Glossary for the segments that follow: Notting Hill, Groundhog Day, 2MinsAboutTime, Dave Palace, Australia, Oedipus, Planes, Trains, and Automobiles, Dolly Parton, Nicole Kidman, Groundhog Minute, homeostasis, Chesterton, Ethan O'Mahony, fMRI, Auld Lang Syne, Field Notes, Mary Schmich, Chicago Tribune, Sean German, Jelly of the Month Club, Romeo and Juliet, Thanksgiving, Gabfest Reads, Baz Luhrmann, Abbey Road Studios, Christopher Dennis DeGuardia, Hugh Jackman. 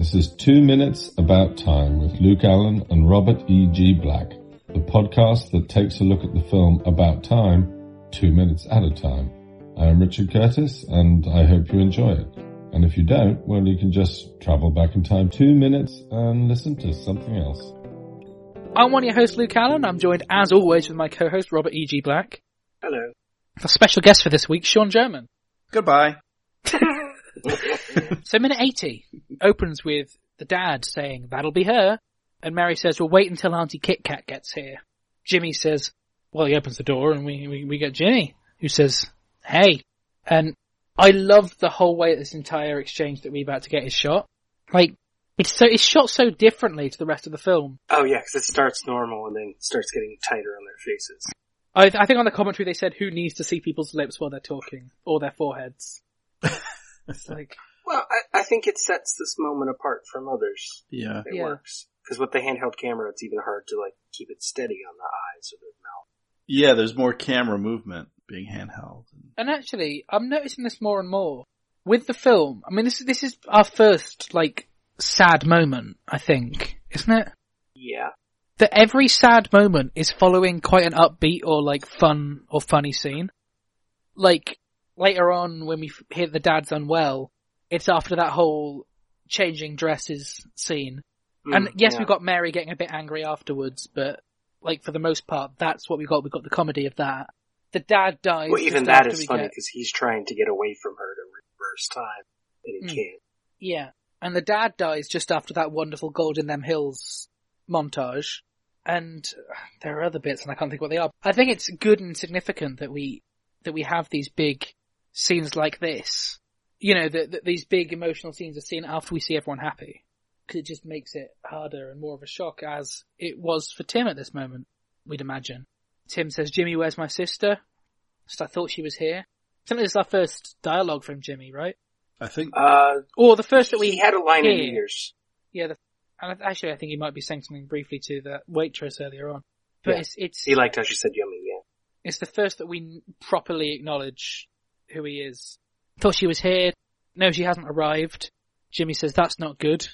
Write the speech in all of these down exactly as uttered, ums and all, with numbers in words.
This is Two Minutes About Time with Luke Allen and Robert E G. Black, the podcast that takes a look at the film About Time, two minutes at a time. I am Richard Curtis, and I hope you enjoy it. And if you don't, well, you can just travel back in time two minutes and listen to something else. I'm one of your hosts, Luke Allen. I'm joined, as always, with my co-host, Robert E G. Black. Hello. Our special guest for this week, Sean German. Goodbye. So minute eighty opens with the dad saying, "That'll be her." And Mary says, "Well, wait until Auntie Kit Kat gets here." Jimmy says, well, he opens the door and we, we, we get Jimmy, who says, "Hey." And I love the whole way this entire exchange that we're about to get is shot. Like, it's so it's shot so differently to the rest of the film. Oh, yeah, because it starts normal and then starts getting tighter on their faces. I, I think on the commentary they said, "Who needs to see people's lips while they're talking? Or their foreheads?" It's like, well, I, I think it sets this moment apart from others. Yeah. It yeah. works. Because with the handheld camera, it's even hard to, like, keep it steady on the eyes or the mouth. Yeah, there's more camera movement being handheld. And actually, I'm noticing this more and more with the film. I mean, this, this is our first, like, sad moment, I think, isn't it? Yeah. That every sad moment is following quite an upbeat or, like, fun or funny scene. Like, later on when we hear the dad's unwell, it's after that whole changing dresses scene. Mm, and yes, yeah. We've got Mary getting a bit angry afterwards, but, like, for the most part, that's what we got. We got the comedy of that. The dad dies. Well, even that is funny because he's trying to get away from her to reverse time, and he mm. can't. Yeah, and the dad dies just after that wonderful "Gold in Them Hills" montage, and there are other bits, and I can't think what they are. I think it's good and significant that we that we have these big scenes like this. You know, that the, these big emotional scenes are seen after we see everyone happy. It just makes it harder and more of a shock, as it was for Tim at this moment, we'd imagine. Tim says, "Jimmy, where's my sister? Just I thought she was here." I think this is our first dialogue from Jimmy, right? I think. Uh, or the first that we... He had a line hear. in years. Yeah, the, and actually I think he might be saying something briefly to the waitress earlier on. But yeah. it's, it's... He liked how she said yummy, yeah. It's the first that we properly acknowledge who he is. "Thought she was here. No, she hasn't arrived." Jimmy says, "That's not good."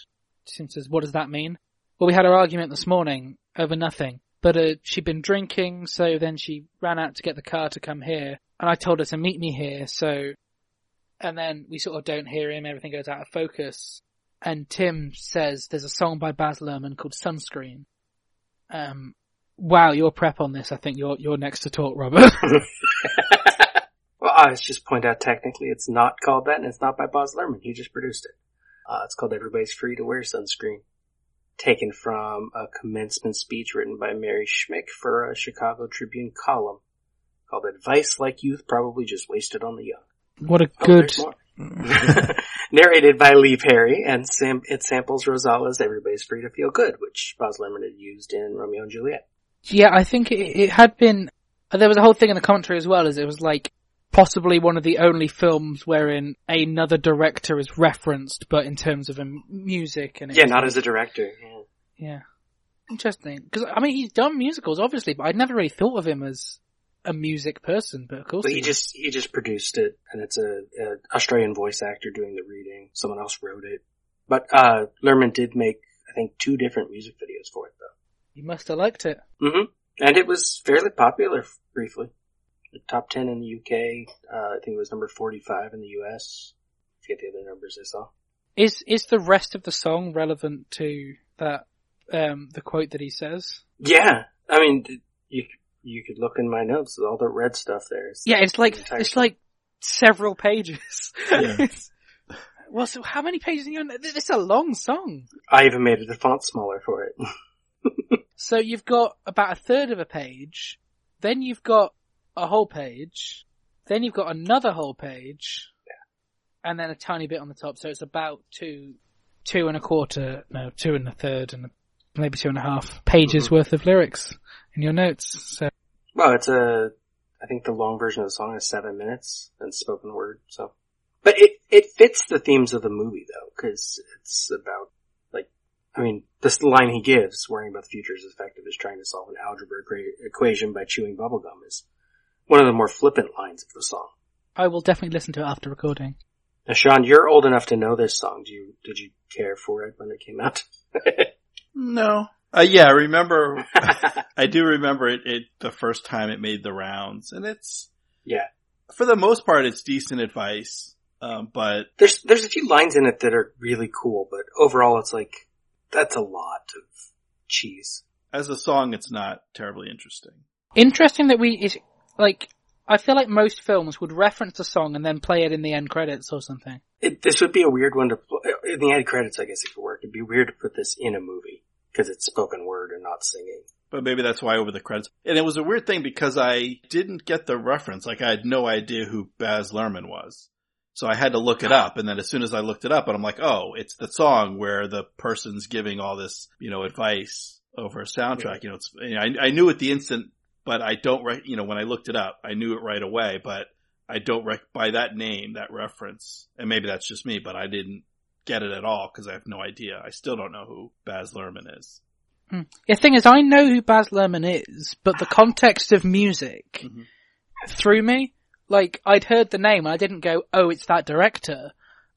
Tim says, "What does that mean?" "Well, we had our argument this morning over nothing, but uh, she'd been drinking, so then she ran out to get the car to come here, and I told her to meet me here, so..." And then we sort of don't hear him, everything goes out of focus, and Tim says there's a song by Baz Luhrmann called "Sunscreen." Um, wow, your prep on this, I think you're you're next to talk, Robert. Well, I was just point out, technically it's not called that, and it's not by Baz Luhrmann, he just produced it. Uh, it's called "Everybody's Free to Wear Sunscreen," taken from a commencement speech written by Mary Schmich for a Chicago Tribune column called "Advice Like Youth Probably Just Wasted on the Young." What a oh, good... Narrated by Leigh Perry, and sam- it samples Rosala's "Everybody's Free to Feel Good," which Baz Luhrmann had used in Romeo and Juliet. Yeah, I think it, it had been... There was a whole thing in the commentary as well, as it was like... possibly one of the only films wherein another director is referenced, but in terms of music and... Yeah, not as a director. Yeah. yeah. Interesting. Because, I mean, he's done musicals, obviously, but I'd never really thought of him as a music person, but of course... But he, he just he just produced it, and it's a, a Australian voice actor doing the reading. Someone else wrote it. But uh Luhrmann did make, I think, two different music videos for it, though. You must have liked it. Mm-hmm. And it was fairly popular, briefly. Top ten in the U K, uh, I think it was number forty-five in the U S. I forget the other numbers I saw. Is is the rest of the song relevant to that, um, the quote that he says? Yeah. I mean, you you could look in my notes, all the red stuff there. It's yeah, it's like, it's thing. like several pages. Yeah. Well, so how many pages in your notes? It's a long song. I even made it a font smaller for it. So you've got about a third of a page, then you've got a whole page, then you've got another whole page, yeah. and then a tiny bit on the top, so it's about two, two and a quarter, no, two and a third, and maybe two and a half pages mm-hmm. worth of lyrics in your notes. So. Well, it's a, I think the long version of the song is seven minutes, and spoken word, so. But it, it fits the themes of the movie, though, because it's about, like, I mean, this line he gives, "Worrying about the future is effective as trying to solve an algebra equation by chewing bubblegum," is one of the more flippant lines of the song. I will definitely listen to it after recording. Now, Sean, you're old enough to know this song. Do you, did you care for it when it came out? No. Uh, yeah, I remember. I do remember it, it the first time it made the rounds. And it's, yeah, for the most part, it's decent advice. Um, but there's, there's a few lines in it that are really cool, but overall it's like, that's a lot of cheese. As a song, it's not terribly interesting. Interesting that we, it, like, I feel like most films would reference the song and then play it in the end credits or something. It, this would be a weird one to play. In the end credits, I guess it could work. It'd be weird to put this in a movie because it's spoken word and not singing. But maybe that's why over the credits. And it was a weird thing because I didn't get the reference. Like, I had no idea who Baz Luhrmann was. So I had to look it up, and then as soon as I looked it up, and I'm like, oh, it's the song where the person's giving all this, you know, advice over a soundtrack. Yeah. You know, it's, you know, I, I knew at the instant, but I don't, re- you know, when I looked it up, I knew it right away, but I don't rec- by that name, that reference, and maybe that's just me, but I didn't get it at all because I have no idea. I still don't know who Baz Luhrmann is. Hmm. The thing is, I know who Baz Luhrmann is, but the context of music mm-hmm. threw me. Like, I'd heard the name, and I didn't go, oh, it's that director.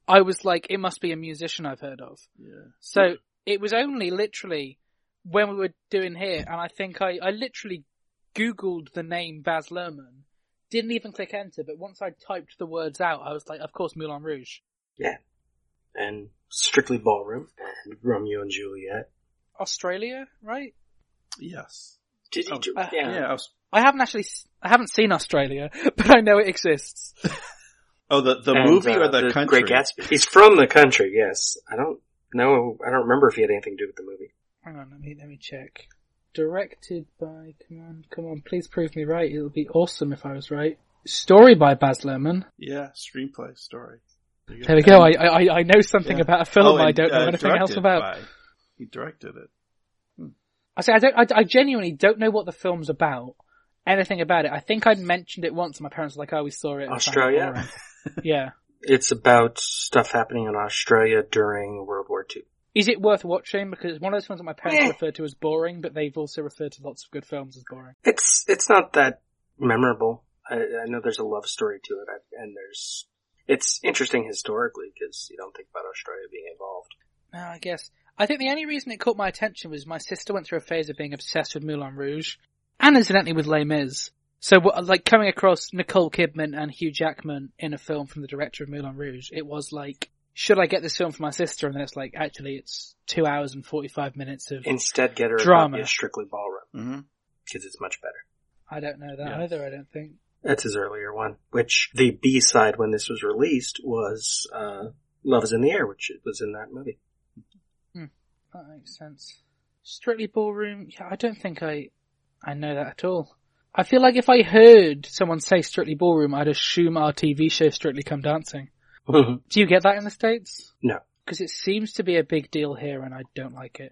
I was like, it must be a musician I've heard of. Yeah. So it was only literally when we were doing here, and I think I, I literally Googled the name Baz Luhrmann, didn't even click enter, but once I typed the words out, I was like, of course, Moulin Rouge. Yeah. And Strictly Ballroom, and Romeo and Juliet. Australia, right? Yes. Did you do? Uh, yeah, yeah I was... I haven't actually, I haven't seen Australia, but I know it exists. Oh, the, the and, movie uh, or the, the country? Great Gatsby. He's from the country, yes. I don't know, I don't remember if he had anything to do with the movie. Hang on, let me, let me check. Directed by, come on, come on, please prove me right. It'll be awesome if I was right. Story by Baz Luhrmann. Yeah, screenplay, story. There, there we go, I, I, I know something yeah. about a film oh, and, I don't know uh, anything else about. By, he directed it. Hmm. I say, I don't, I, I genuinely don't know what the film's about. Anything about it. I think I'd mentioned it once and my parents were like, oh, we saw it in Australia. Yeah. It's about stuff happening in Australia during World War Two. Is it worth watching? Because it's one of those films that my parents yeah. referred to as boring, but they've also referred to lots of good films as boring. It's it's not that memorable. I, I know there's a love story to it, and there's it's interesting historically because you don't think about Australia being involved. No, I guess. I think the only reason it caught my attention was my sister went through a phase of being obsessed with Moulin Rouge. And incidentally with Les Mis. So, like, coming across Nicole Kidman and Hugh Jackman in a film from the director of Moulin Rouge, it was like, should I get this film for my sister? And then it's like, actually, it's two hours and forty-five minutes of Instead, get her drama. A copy of Strictly Ballroom. Mm-hmm. Because it's much better. I don't know that yeah. either, I don't think. That's his earlier one, which the B-side when this was released was uh, Love is in the Air, which was in that movie. Hmm. That makes sense. Strictly Ballroom, yeah, I don't think I... I know that at all. I feel like if I heard someone say Strictly Ballroom, I'd assume our T V show Strictly Come Dancing. Do you get that in the States? No. Because it seems to be a big deal here and I don't like it.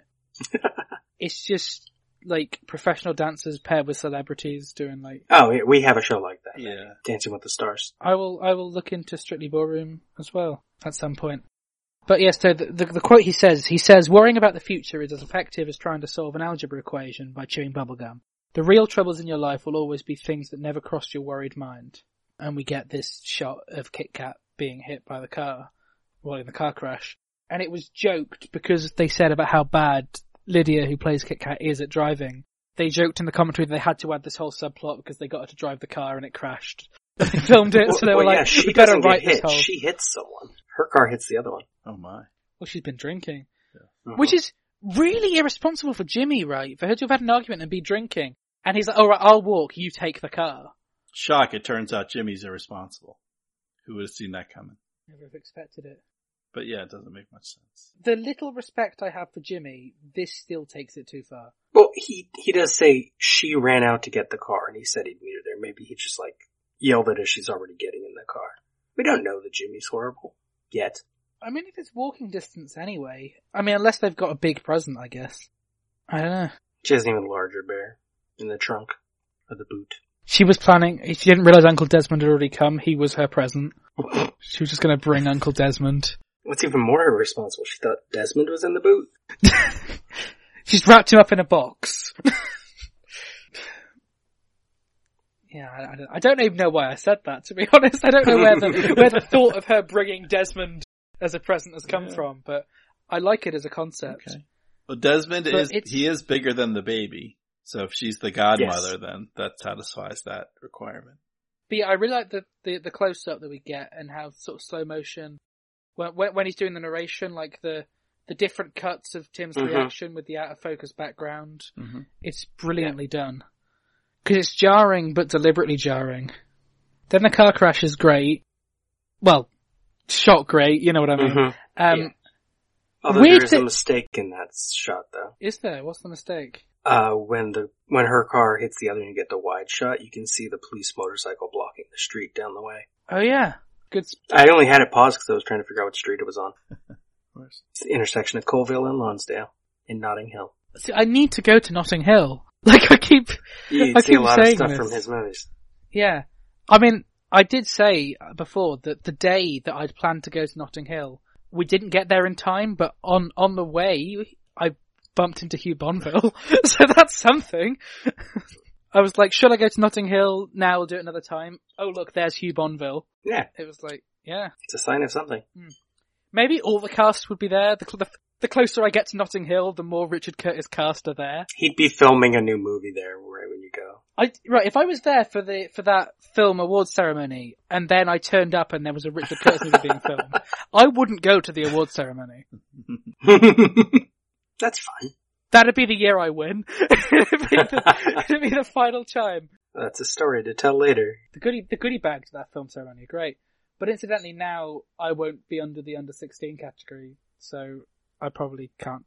It's just like professional dancers paired with celebrities doing like... Oh, yeah, we have a show like that. Yeah. Dancing with the Stars. I will I will look into Strictly Ballroom as well at some point. But yes, yeah, so the, the, the quote he says, he says, worrying about the future is as effective as trying to solve an algebra equation by chewing bubblegum. The real troubles in your life will always be things that never crossed your worried mind. And we get this shot of Kit Kat being hit by the car, well, in the car crash. And it was joked because they said about how bad Lydia, who plays Kit Kat, is at driving. They joked in the commentary that they had to add this whole subplot because they got her to drive the car and it crashed. They filmed it, well, so they well, were like, yeah, she we better write hit. This whole... She hits someone. Her car hits the other one. Oh my. Well, she's been drinking. Yeah. Uh-huh. Which is really irresponsible for Jimmy, right? For her to have had an argument and be drinking. And he's like, all right, I'll walk, you take the car. Shock, it turns out Jimmy's irresponsible. Who would have seen that coming? Never have expected it. But yeah, it doesn't make much sense. The little respect I have for Jimmy, this still takes it too far. Well, he he does say she ran out to get the car and he said he'd meet her there. Maybe he just like yelled at her she's already getting in the car. We don't know that Jimmy's horrible yet. I mean, if it's walking distance anyway. I mean, unless they've got a big present, I guess. I don't know. She has an even larger bear. In the trunk of the boot. She was planning... She didn't realise Uncle Desmond had already come. He was her present. She was just going to bring Uncle Desmond. What's even more irresponsible? She thought Desmond was in the boot. She's wrapped him up in a box. Yeah, I don't, I don't even know why I said that, to be honest. I don't know where the, where the thought of her bringing Desmond as a present has come yeah. from, but I like it as a concept. Okay. Well, Desmond but is, it's... he is bigger than the baby. So if she's the godmother, yes. then that satisfies that requirement. But yeah, I really like the, the, the close-up that we get and how sort of slow motion, when, when he's doing the narration, like the, the different cuts of Tim's mm-hmm. reaction with the out-of-focus background, mm-hmm. it's brilliantly yeah. done. Because it's jarring, but deliberately jarring. Then the car crash is great. Well, shot great, you know what I mean. Mm-hmm. Um, yeah. Although there is th- a mistake in that shot, though. Is there? What's the mistake? Uh, when the when her car hits the other and you get the wide shot, you can see the police motorcycle blocking the street down the way. Oh, yeah. Good. Sp- I only had it paused because I was trying to figure out what street it was on. It's the intersection of Colville and Lonsdale in Notting Hill. See, I need to go to Notting Hill. Like, I keep, yeah, I keep saying a lot of stuff this. From his movies. Yeah. I mean, I did say before that the day that I'd planned to go to Notting Hill, we didn't get there in time, but on, on the way, I bumped into Hugh Bonneville. So that's something. I was like, should I go to Notting Hill? Now we'll do it another time. Oh, look, there's Hugh Bonneville. Yeah. It was like, yeah. It's a sign of something. Mm. Maybe all the cast would be there. The, the, the closer I get to Notting Hill, the more Richard Curtis cast are there. He'd be filming a new movie there right when you go. I, right, if I was there for the for that film awards ceremony, and then I turned up and there was a Richard Curtis movie being filmed, I wouldn't go to the awards ceremony. That's fine. That'd be the year I win. it'd, be the, it'd be the final time. That's a story to tell later. The goodie, the goodie bag to that film ceremony, great. But incidentally, now I won't be under the under sixteen category, so I probably can't,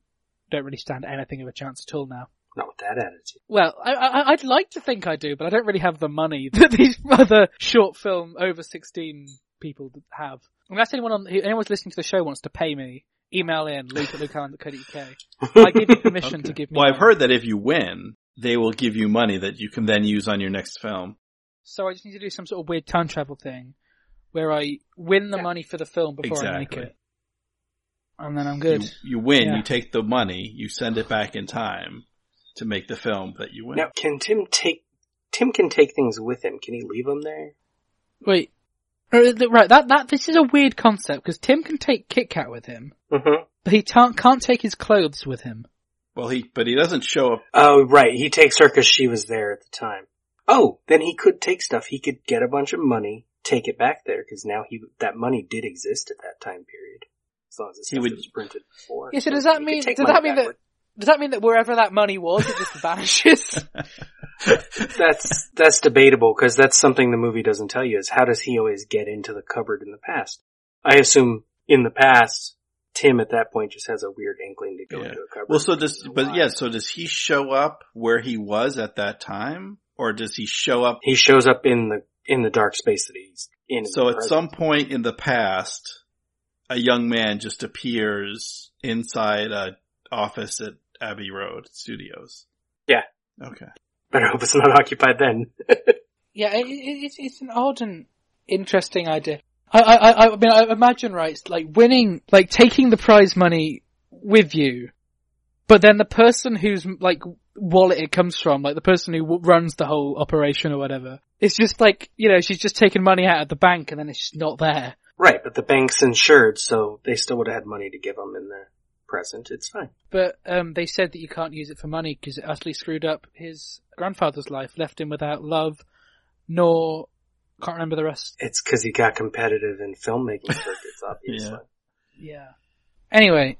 don't really stand anything of a chance at all now. Not with that attitude. Well, I, I, I'd like to think I do, but I don't really have the money that these other short film over sixteen people have. Unless anyone on, anyone's listening to the show wants to pay me, email in, luke at luke allen dot co dot uk. I give you permission okay. to give me Well, money. I've heard that if you win, they will give you money that you can then use on your next film. So I just need to do some sort of weird time travel thing. Where I win the yeah. money for the film before exactly. I make it. And then I'm good. You, you win, yeah. you take the money, you send it back in time to make the film that you win. Now, can Tim take, Tim can take things with him. Can he leave them there? Wait. Right, that, that, this is a weird concept, because Tim can take Kit Kat with him, mm-hmm. but he can't, can't take his clothes with him. Well, he, but he doesn't show up. Oh, right, he takes her because she was there at the time. Oh, then he could take stuff. He could get a bunch of money. Take it back there, because now he that money did exist at that time period. As long as it would, was printed before. Yeah, so does that mean does that mean backward. that does that mean that wherever that money was, it just vanishes? that's that's debatable, because that's something the movie doesn't tell you. Is how does he always get into the cupboard in the past? I assume in the past, Tim at that point just has a weird inkling to go yeah. into a cupboard. Well, so does but yeah, so does he show up where he was at that time, or does he show up? He shows up in the. In the dark space that he's in. So at some point in the past, a young man just appears inside a office at Abbey Road Studios. Yeah. Okay. Better hope it's not occupied then. yeah, it, it, it's an odd and interesting idea. I, I, I mean, I imagine, right, like winning, like taking the prize money with you, but then the person who's like, wallet it comes from, like the person who w- runs the whole operation or whatever. It's just like, you know, she's just taking money out of the bank and then it's just not there. Right, but the bank's insured, so they still would have had money to give them in the present. It's fine. But um they said that you can't use it for money because it utterly screwed up his grandfather's life, left him without love, nor... can't remember the rest. It's because he got competitive in filmmaking circuits, obviously. yeah. yeah. Anyway,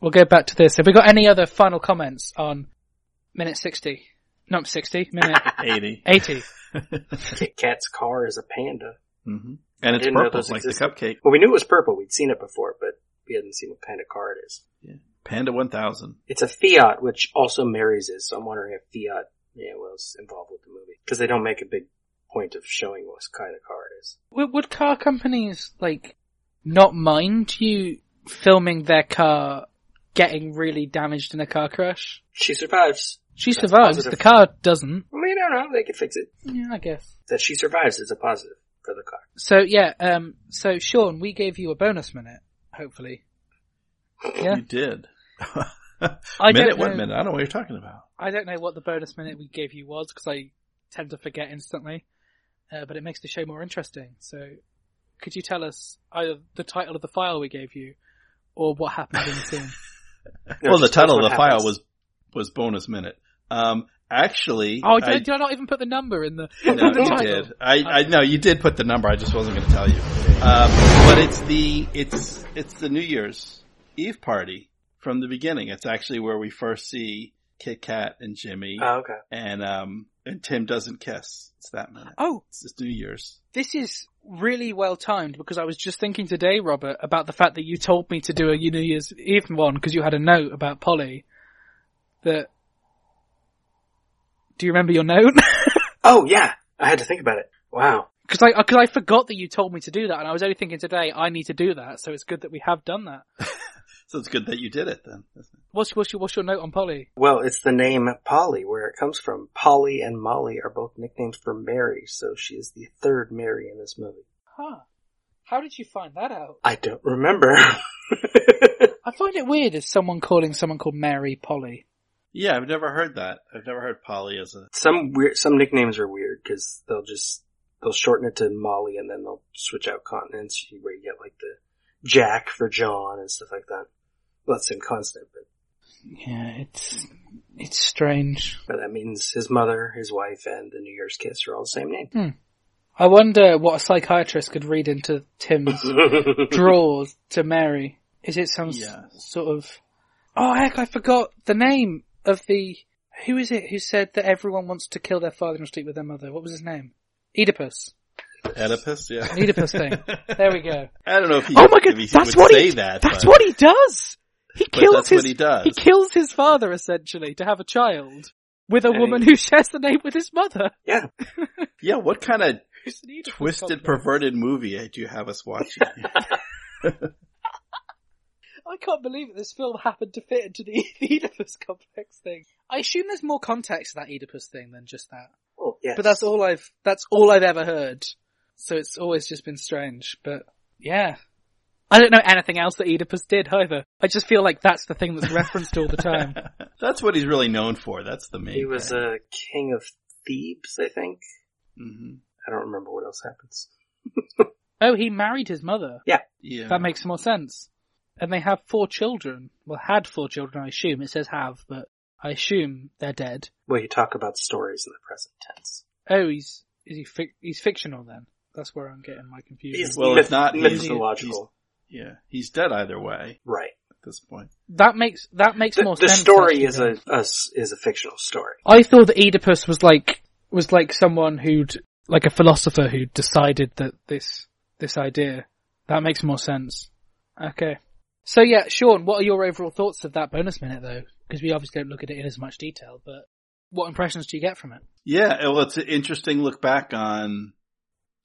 we'll go back to this. Have we got any other final comments on... Minute sixty. Not sixty. Minute eighty. eighty. Kit Kat's car is a panda. Mm-hmm. And it's purple, like existed. The cupcake. Well, we knew it was purple. We'd seen it before, but we hadn't seen what kind of car it is. Yeah. Panda one thousand. It's a Fiat, which also marries it, so I'm wondering if Fiat yeah, was involved with the movie. Because they don't make a big point of showing what kind of car it is. Would car companies, like, not mind you filming their car getting really damaged in a car crash? She survives. She That's survives. Positive. The car doesn't. Well, I don't know. They could fix it. Yeah, I guess. That she survives is a positive for the car. So, yeah. Um. So, Sean, we gave you a bonus minute, hopefully. Yeah? You did. I minute, what minute? I don't know what you're talking about. I don't know what the bonus minute we gave you was, because I tend to forget instantly. uh, but it makes the show more interesting. So could you tell us either the title of the file we gave you or what happened in the scene? Well, the title of the happens. file was was bonus minute. Um, actually, oh, did I, I, did I not even put the number in the? No, in the you title? did. I, I no, you did put the number. I just wasn't going to tell you. Um, but it's the it's it's the New Year's Eve party from the beginning. It's actually where we first see Kit Kat and Jimmy. Oh, okay. And um and Tim doesn't kiss. It's that minute. Oh, it's just New Year's. This is really well timed because I was just thinking today, Robert, about the fact that you told me to do a New Year's Eve one because you had a note about Polly. That. Do you remember your note? Oh yeah, I had to think about it. Wow, because I because I forgot that you told me to do that, and I was only thinking today I need to do that. So it's good that we have done that. So it's good that you did it then. Isn't it? What's what's your what's your note on Polly? Well, it's the name Polly, where it comes from. Polly and Molly are both nicknames for Mary, so she is the third Mary in this movie. Huh? How did you find that out? I don't remember. I find it weird as someone calling someone called Mary Polly. Yeah, I've never heard that. I've never heard Polly as a... Some weird, some nicknames are weird because they'll just, they'll shorten it to Molly and then they'll switch out continents where you get like the Jack for John and stuff like that. Well, that's inconstant, but... Yeah, it's, it's strange. But that means his mother, his wife, and the New Year's kiss are all the same name. Hmm. I wonder what a psychiatrist could read into Tim's drawers to Mary. Is it some yeah. sort of... Oh, heck, I forgot the name. Of the, who is it who said that everyone wants to kill their father and sleep with their mother? What was his name? Oedipus. Oedipus, yeah. An Oedipus thing. There we go. I don't know if he, oh my God, if he that's would what say he, that. That's but, what he does! He kills that's his, what he, does. he kills his father essentially to have a child with a and woman he, who shares the name with his mother. Yeah. Yeah, what kind of twisted, perverted movie do you have us watching? I can't believe that this film happened to fit into the Oedipus complex thing. I assume there's more context to that Oedipus thing than just that. Oh, yes. But that's all I've, that's all I've ever heard. So it's always just been strange, but yeah. I don't know anything else that Oedipus did either. I just feel like that's the thing that's referenced all the time. That's what he's really known for. That's the main He was a uh, king of Thebes, I think. Mm-hmm. I don't remember what else happens. Oh, he married his mother. Yeah. Yeah. That makes more sense. And they have four children. Well, had four children, I assume. It says have, but I assume they're dead. Well, you talk about stories in the present tense. Oh, he's is he fi- he's fictional then? That's where I'm getting my confusion. He's, well, it's not mythological. He's, yeah, he's dead either way. Right. At this point, that makes that makes the, more the sense. The story is a, a is a fictional story. I thought that Oedipus was like was like someone who'd like a philosopher who decided that this this idea that makes more sense. Okay. So yeah, Sean, what are your overall thoughts of that bonus minute though? Because we obviously don't look at it in as much detail, but what impressions do you get from it? Yeah, well, it's an interesting look back on,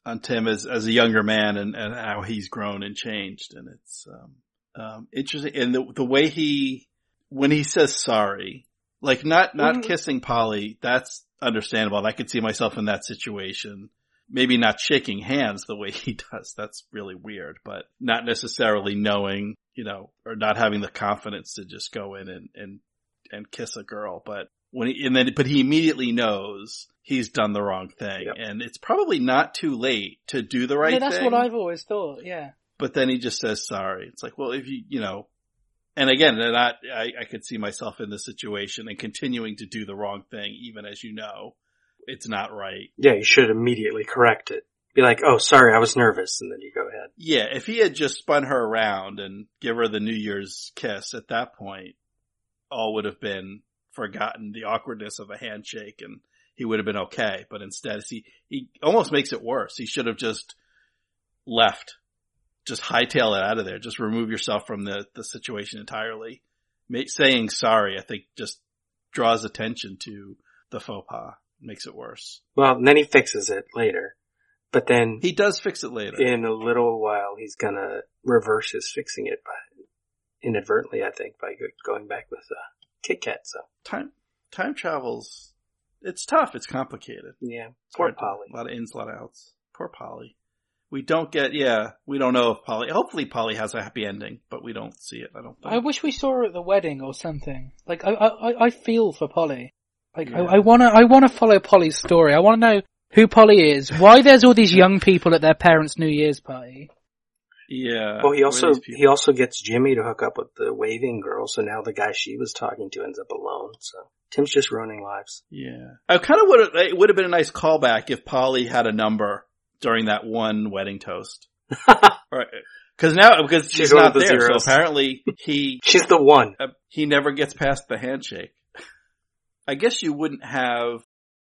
on Tim as, as a younger man and, and how he's grown and changed. And it's, um, um, interesting. And the, the way he, when he says sorry, like not, not mm. kissing Polly, that's understandable. And I could see myself in that situation. Maybe not shaking hands the way he does. That's really weird, but not necessarily knowing, you know, or not having the confidence to just go in and, and, and kiss a girl. But when he, and then, but he immediately knows he's done the wrong thing. Yep. And it's probably not too late to do the right yeah, that's thing. That's what I've always thought. Yeah. But then he just says sorry. It's like, well, if you, you know, and again, and I, I, I could see myself in this situation and continuing to do the wrong thing, even as you know. It's not right. Yeah, you should immediately correct it. Be like, oh, sorry, I was nervous, and then you go ahead. Yeah, if he had just spun her around and give her the New Year's kiss at that point, all would have been forgotten, the awkwardness of a handshake, and he would have been okay. But instead, he, he almost makes it worse. He should have just left. Just hightail it out of there. Just remove yourself from the, the situation entirely. May, saying sorry, I think, just draws attention to the faux pas. Makes it worse. Well, and then he fixes it later. But then... He does fix it later. In a little while, he's going to reverse his fixing it by inadvertently, I think, by going back with uh, Kit Kat. So. Time time travel's... It's tough. It's complicated. Yeah. Poor Polly. A lot of ins, a lot of outs. Poor Polly. We don't get... Yeah, we don't know if Polly... Hopefully Polly has a happy ending, but we don't see it, I don't think. I wish we saw her at the wedding or something. Like, I, I, I feel for Polly. Like, yeah. I, I wanna, I wanna follow Polly's story. I wanna know who Polly is, why there's all these young people at their parents' New Year's party. Yeah. Well, he also he also gets Jimmy to hook up with the waving girl, so now the guy she was talking to ends up alone. So Tim's just ruining lives. Yeah. I kind of would it would have been a nice callback if Polly had a number during that one wedding toast. Right. Because now, because she's, she's not the there, zeros. So apparently he... she's the one. Uh, he never gets past the handshake. I guess you wouldn't have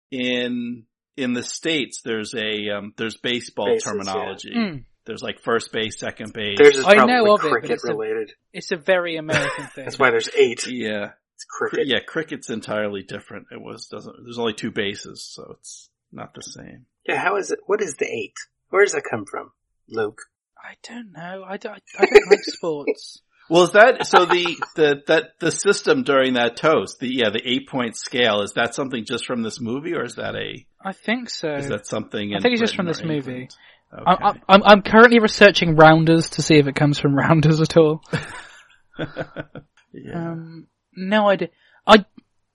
in in the States. There's a um, there's baseball bases, terminology. Yeah. Mm. There's like first base, second base. There's is probably I know of cricket it, it's related. A, it's a very American thing. That's why there's eight. Yeah, it's cricket. Yeah, cricket's entirely different. It was doesn't. There's only two bases, so it's not the same. Yeah, how is it? What is the eight? Where does that come from, Luke? I don't know. I don't, I don't like sports. Well, is that, so the, the, that, the system during that toast, the, yeah, the eight point scale, is that something just from this movie or is that a? I think so. Is that something? In I think it's Britain just from this England? Movie. Okay. I'm, I'm, I'm currently researching rounders to see if it comes from rounders at all. Yeah. Um, no idea. I,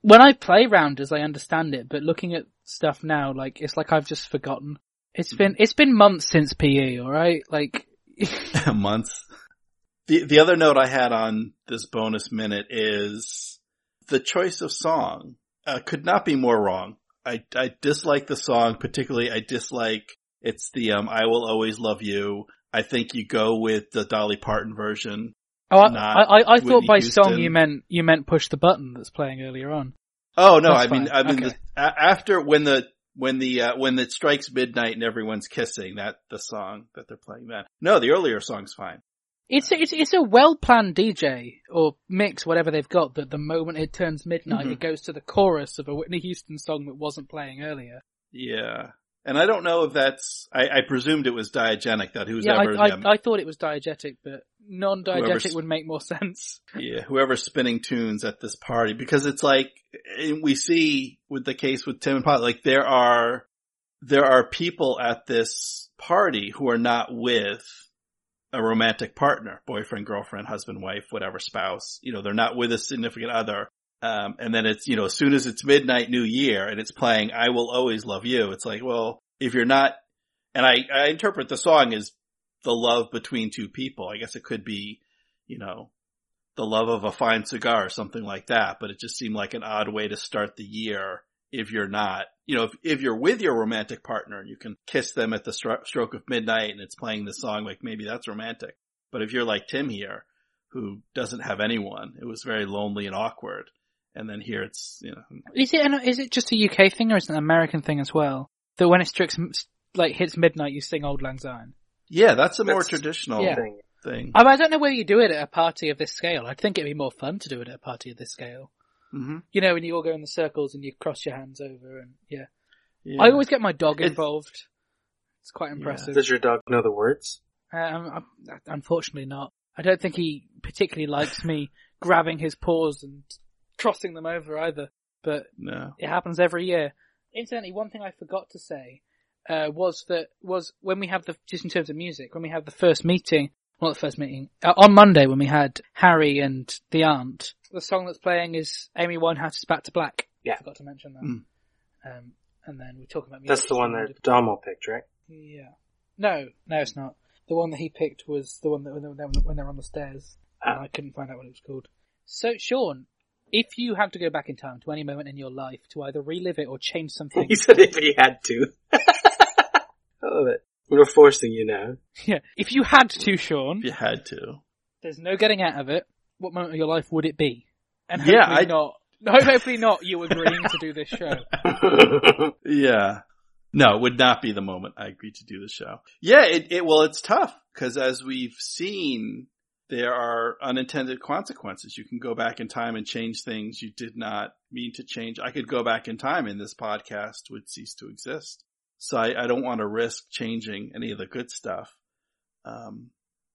when I play rounders, I understand it, but looking at stuff now, like, it's like I've just forgotten. It's been, it's been months since P E, alright? Like. Months. The the other note I had on this bonus minute is the choice of song uh, could not be more wrong. I, I dislike the song, particularly I dislike, it's the um I Will Always Love You. I think you go with the Dolly Parton version. Oh, I, I, I, I thought by Houston. Song you meant, you meant Push the Button that's playing earlier on. Oh no, that's I fine. mean, I mean, okay. the, after when the, When the, uh, when it strikes midnight and everyone's kissing, that, the song that they're playing then. No, the earlier song's fine. It's, a, it's, it's a well-planned D J, or mix, whatever they've got, that the moment it turns midnight, mm-hmm. it goes to the chorus of a Whitney Houston song that wasn't playing earlier. Yeah. And I don't know if that's, I, I presumed it was diegetic, that who's yeah, ever... Yeah, I, um, I, I thought it was diegetic, but non-diegetic would make more sense. Yeah, whoever's spinning tunes at this party, because it's like, we see with the case with Tim and Pot, like there are, there are people at this party who are not with a romantic partner, boyfriend, girlfriend, husband, wife, whatever, spouse, you know, they're not with a significant other. Um, and then it's, you know, as soon as it's midnight, New Year, and it's playing I Will Always Love You. It's like, well, if you're not, and I, I interpret the song as the love between two people. I guess it could be, you know, the love of a fine cigar or something like that. But it just seemed like an odd way to start the year if you're not, you know, if, if you're with your romantic partner and you can kiss them at the stro- stroke of midnight and it's playing the song, like maybe that's romantic. But if you're like Tim here, who doesn't have anyone, it was very lonely and awkward. And then here it's, you know. Is it, an, is it just a U K thing or is it an American thing as well? That when it strikes, like hits midnight, you sing Auld Lang Syne? Yeah, that's a more that's, traditional yeah. thing. thing. I, mean, I don't know where you do it at a party of this scale. I think it'd be more fun to do it at a party of this scale. Mm-hmm. You know, when you all go in the circles and you cross your hands over and, yeah. yeah. I always get my dog involved. It's, it's quite impressive. Yeah. Does your dog know the words? Um, I'm, unfortunately not. I don't think he particularly likes me grabbing his paws and crossing them over either, but no. It happens every year. Incidentally, one thing I forgot to say uh, was that was when we have the just in terms of music, when we have the first meeting, not the first meeting uh, on Monday when we had Harry and the aunt. The song that's playing is Amy Winehouse's Back to Black. Yeah, I forgot to mention that. Mm. Um, and then we're talking about music. That's the one that Dom picked, right? Yeah. No, no, it's not. The one that he picked was the one that when they're on the stairs, ah. and I couldn't find out what it was called. So, Sean. If you had to go back in time to any moment in your life to either relive it or change something... He said if he had to. I love it. We're forcing you now. Yeah. If you had to, Sean... If you had to. There's no getting out of it. What moment of your life would it be? And hopefully yeah, I... not... Hopefully not you agreeing to do this show. Yeah. No, it would not be the moment I agreed to do the show. Yeah, it, it well, it's tough. Because as we've seen... There are unintended consequences. You can go back in time and change things you did not mean to change. I could go back in time and this podcast would cease to exist. So I, I don't want to risk changing any of the good stuff. Um,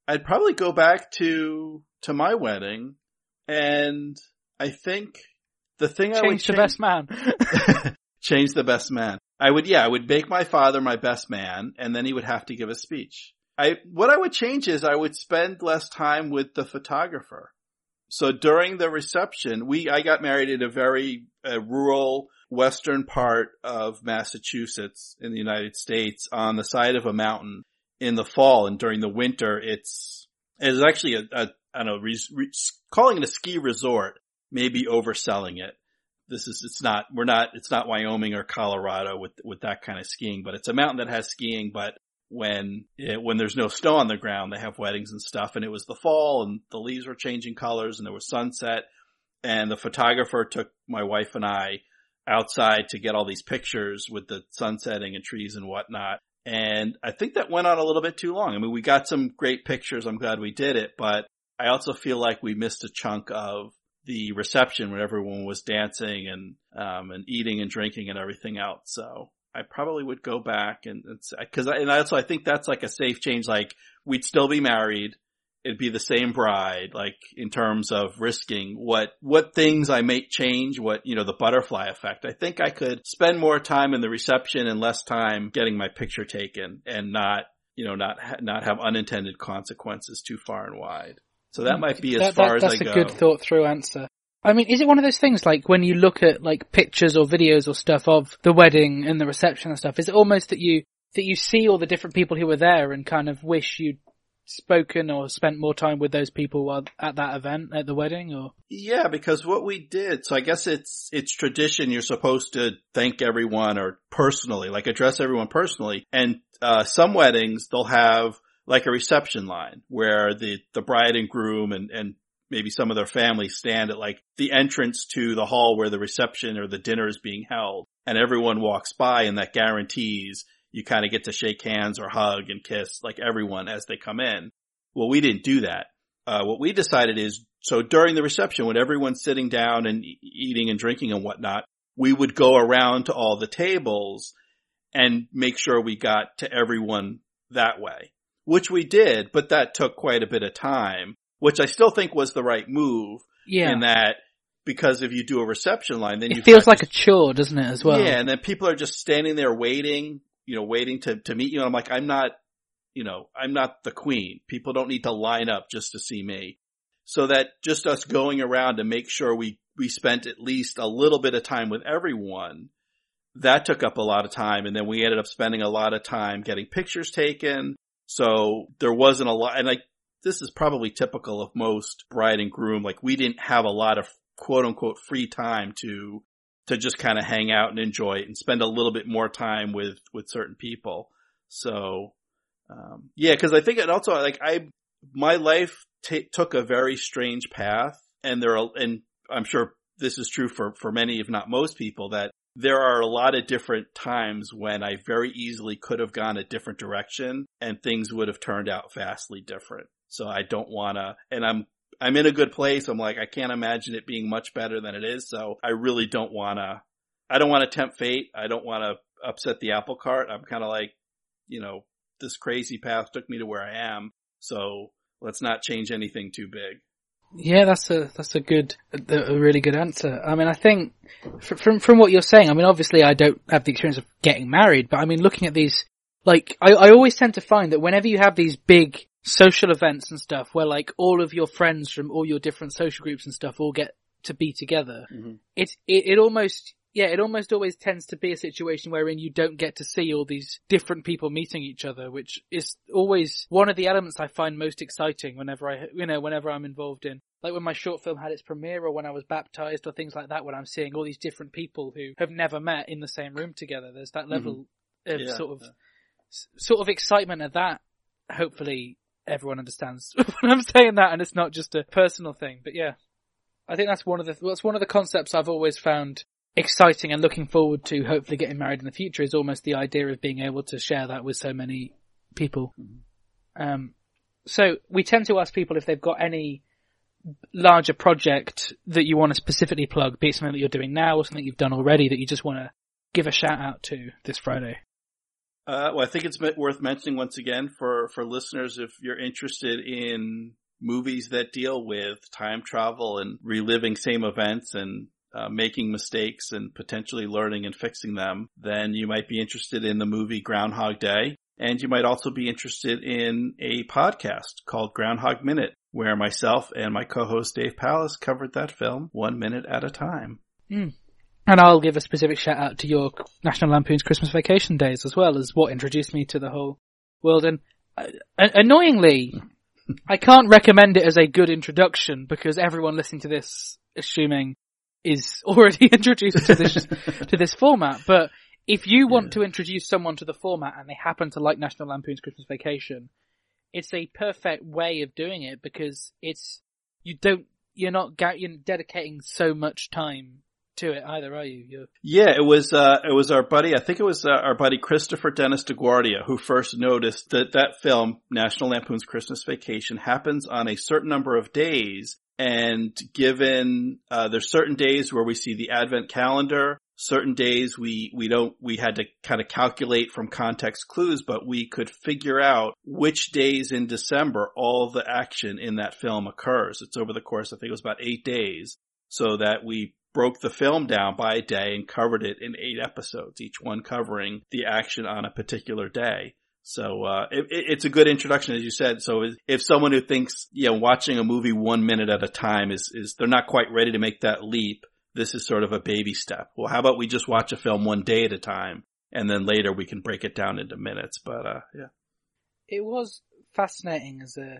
I'd probably go back to, to my wedding, and I think the thing change I would change. Change the best man. Change the best man. I would, yeah, I would make my father my best man, and then he would have to give a speech. I, what I would change is I would spend less time with the photographer. So during the reception, we, I got married in a very uh, rural western part of Massachusetts in the United States on the side of a mountain in the fall, and during the winter it's it's actually a, a I don't know re, re, calling it a ski resort may be overselling it. This is it's not we're not it's not Wyoming or Colorado with with that kind of skiing, but it's a mountain that has skiing. But when it, when there's no snow on the ground, they have weddings and stuff. And it was the fall, and the leaves were changing colors, and there was sunset. And the photographer took my wife and I outside to get all these pictures with the sun setting and trees and whatnot. And I think that went on a little bit too long. I mean, we got some great pictures. I'm glad we did it, but I also feel like we missed a chunk of the reception when everyone was dancing and, um, and eating and drinking and everything else. So I probably would go back and, and cause I, and also I think that's like a safe change. Like we'd still be married. It'd be the same bride, like in terms of risking what, what things I may change, what, you know, the butterfly effect. I think I could spend more time in the reception and less time getting my picture taken and not, you know, not, not have unintended consequences too far and wide. So that might be as that, far that, as I go. That's a good thought through answer. I mean, is it one of those things like when you look at like pictures or videos or stuff of the wedding and the reception and stuff, is it almost that you, that you see all the different people who were there and kind of wish you'd spoken or spent more time with those people at that event at the wedding? Or yeah, because what we did, so I guess it's it's tradition, you're supposed to thank everyone or personally, like address everyone personally, and uh some weddings they'll have like a reception line where the the bride and groom and and maybe some of their family stand at like the entrance to the hall where the reception or the dinner is being held, and everyone walks by, and that guarantees you kind of get to shake hands or hug and kiss like everyone as they come in. Well, we didn't do that. Uh, what we decided is, so during the reception, when everyone's sitting down and e- eating and drinking and whatnot, we would go around to all the tables and make sure we got to everyone that way, which we did, but that took quite a bit of time, which I still think was the right move. Yeah. In that, because if you do a reception line, then it you feels like to... a chore, doesn't it, as well? Yeah. And then people are just standing there waiting. you know, waiting to, to meet you. And I'm like, I'm not, you know, I'm not the queen. People don't need to line up just to see me. So that just us going around to make sure we, we spent at least a little bit of time with everyone, that took up a lot of time. And then we ended up spending a lot of time getting pictures taken. So there wasn't a lot. And like, this is probably typical of most bride and groom. Like we didn't have a lot of quote unquote free time to to just kind of hang out and enjoy it and spend a little bit more time with, with certain people. So, um, yeah, cause I think it also, like I, my life t- took a very strange path, and there are, and I'm sure this is true for, for many, if not most people, that there are a lot of different times when I very easily could have gone a different direction and things would have turned out vastly different. So I don't want to, and I'm, I'm in a good place. I'm like, I can't imagine it being much better than it is. So I really don't want to, I don't want to tempt fate. I don't want to upset the apple cart. I'm kind of like, you know, this crazy path took me to where I am. So let's not change anything too big. Yeah, that's a, that's a good, a really good answer. I mean, I think from, from what you're saying, I mean, obviously I don't have the experience of getting married, but I mean, looking at these, like, I, I always tend to find that whenever you have these big social events and stuff where like all of your friends from all your different social groups and stuff all get to be together. Mm-hmm. It, it, it almost, yeah, it almost always tends to be a situation wherein you don't get to see all these different people meeting each other, which is always one of the elements I find most exciting whenever I, you know, whenever I'm involved in, like when my short film had its premiere or when I was baptized or things like that, when I'm seeing all these different people who have never met in the same room together. There's that level mm-hmm. of yeah, sort of, yeah. sort of excitement of that, hopefully. Everyone understands when I'm saying that, and it's not just a personal thing. But yeah, I think that's one of the that's one of the concepts I've always found exciting and looking forward to. Hopefully, getting married in the future is almost the idea of being able to share that with so many people. Mm-hmm. Um, so we tend to ask people if they've got any larger project that you want to specifically plug, be it something that you're doing now or something you've done already that you just want to give a shout out to this Friday. Uh, well, I think it's worth mentioning once again for, for listeners, if you're interested in movies that deal with time travel and reliving same events and uh, making mistakes and potentially learning and fixing them, then you might be interested in the movie Groundhog Day. And you might also be interested in a podcast called Groundhog Minute, where myself and my co-host Dave Palace covered that film one minute at a time. Mm. And I'll give a specific shout out to your National Lampoon's Christmas Vacation days as well, as what introduced me to the whole world. And uh, annoyingly, I can't recommend it as a good introduction because everyone listening to this, assuming, is already introduced to this to this format. But if you want yeah. to introduce someone to the format and they happen to like National Lampoon's Christmas Vacation, it's a perfect way of doing it because it's you don't you're not you're dedicating so much time to it either, are you? You're... Yeah, it was uh, it was our buddy. I think it was uh, our buddy Christopher Dennis DeGuardia who first noticed that that film, National Lampoon's Christmas Vacation, happens on a certain number of days. And given uh, there's certain days where we see the advent calendar, certain days we we don't we had to kind of calculate from context clues, but we could figure out which days in December all the action in that film occurs. It's over the course, I think it was about eight days, so that we broke the film down by a day and covered it in eight episodes, each one covering the action on a particular day. So uh it, it's a good introduction, as you said. So if someone who thinks, you know, watching a movie one minute at a time is, is they're not quite ready to make that leap, this is sort of a baby step. Well, how about we just watch a film one day at a time, and then later we can break it down into minutes. But uh yeah, it was fascinating as a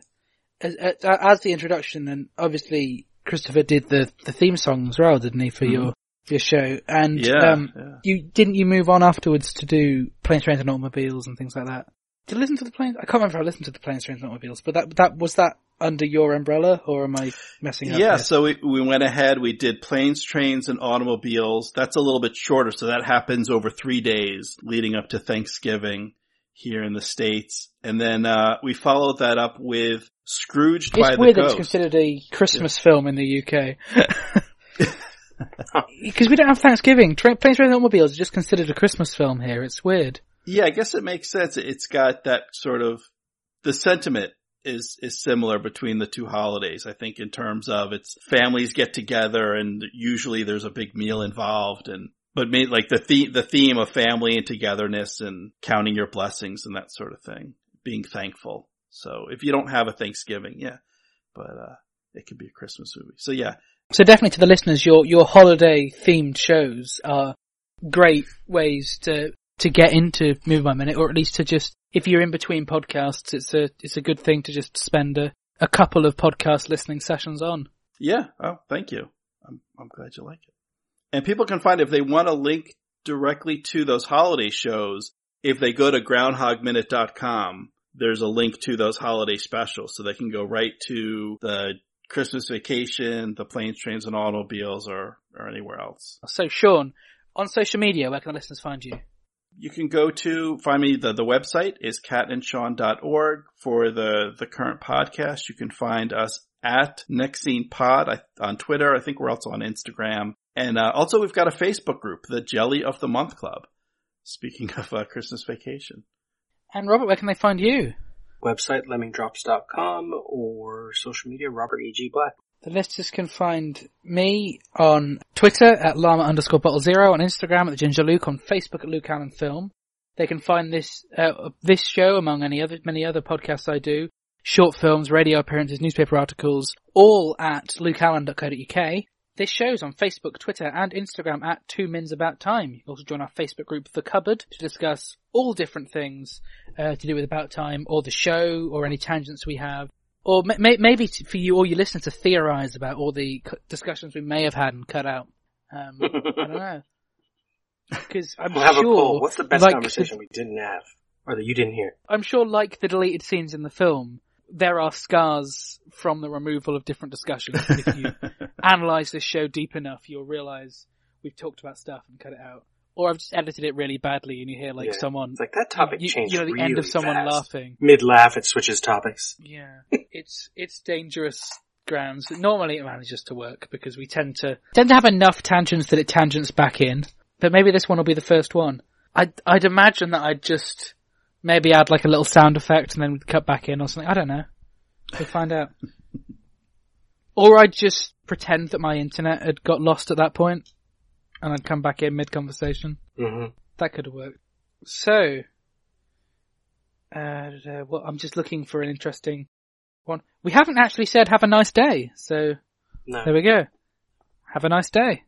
as, as the introduction, and obviously Christopher did the, the theme song as well, didn't he, for mm-hmm. your your show? And yeah, um, yeah. you didn't you move on afterwards to do Planes, Trains, and Automobiles and things like that? Did I listen to the Planes? I can't remember if I listened to the Planes, Trains, and Automobiles, but that that was that under your umbrella, or am I messing up? Yeah, here? so we we went ahead. We did Planes, Trains, and Automobiles. That's a little bit shorter, so that happens over three days leading up to Thanksgiving here in the States. And then uh we followed that up with Scrooged by the Ghost. It's weird that it's considered a Christmas yeah. film in the U K. Because we don't have Thanksgiving. Tra- Planes, Trains, and Automobiles are just considered a Christmas film here. It's weird. Yeah, I guess it makes sense. It's got that sort of... The sentiment is is similar between the two holidays, I think, in terms of it's families get together and usually there's a big meal involved, and but made, like the, the-, the theme of family and togetherness and counting your blessings and that sort of thing, being thankful. So if you don't have a Thanksgiving, yeah, but uh, it could be a Christmas movie. So yeah. So definitely to the listeners, your your holiday themed shows are great ways to to get into Movie by Minute, or at least to just, if you're in between podcasts, it's a it's a good thing to just spend a, a couple of podcast listening sessions on. Yeah. Oh, thank you. I'm I'm glad you like it. And people can find, if they want a link directly to those holiday shows, if they go to groundhog minute dot com, there's a link to those holiday specials, so they can go right to the Christmas Vacation, the Planes, Trains, and Automobiles, or, or anywhere else. So, Sean, on social media, where can the listeners find you? You can go to, find me, the, the website is cat and sean dot org. For the, the current podcast, you can find us at Next Scene Pod on Twitter. I think we're also on Instagram. And uh, also we've got a Facebook group, the Jelly of the Month Club, speaking of uh, Christmas Vacation. And Robert, where can they find you? Website lemming drops dot com or social media Robert E G. Black. The listeners can find me on Twitter at llama underscore bottle zero, on Instagram at the Ginger Luke, on Facebook at Luke Allen Film. They can find this uh, this show among any other many other podcasts I do, short films, radio appearances, newspaper articles, all at luke allen dot co dot uk. This show's on Facebook, Twitter, and Instagram at Two Mins About Time. You can also join our Facebook group, The Cupboard, to discuss all different things uh, to do with About Time, or the show, or any tangents we have. Or may- maybe t- for you or your listeners to theorise about all the c- discussions we may have had and cut out. Um, I don't know. Because I'm we'll sure... What's the best like conversation the... we didn't have, or that you didn't hear? I'm sure, like the deleted scenes in the film, there are scars from the removal of different discussions. If you analyse this show deep enough, you'll realise we've talked about stuff and cut it out. Or I've just edited it really badly and you hear like yeah. someone... It's like that topic you, changed you know, the really end of someone fast. Laughing. Mid-laugh, it switches topics. Yeah. it's it's dangerous grounds. Normally it manages to work because we tend to tend to have enough tangents that it tangents back in. But maybe this one will be the first one. I'd, I'd imagine that I'd just... Maybe add like a little sound effect and then we'd cut back in or something. I don't know. We'll find out. Or I'd just pretend that my internet had got lost at that point and I'd come back in mid-conversation. Mm-hmm. That could have worked. So, uh, well, I'm just looking for an interesting one. We haven't actually said have a nice day. So, no. There we go. Have a nice day.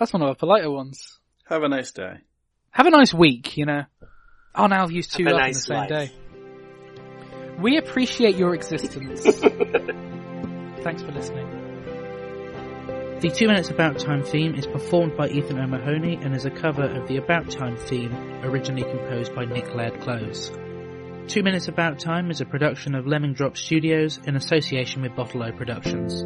That's one of our politer ones. Have a nice day. Have a nice week, you know. Oh, now I've used two up nice on the same life. Day. We appreciate your existence. Thanks for listening. The Two Minutes About Time theme is performed by Ethan O'Mahony and is a cover of the About Time theme, originally composed by Nick Laird Close. Two Minutes About Time is a production of Lemon Drop Studios in association with Bottle O Productions.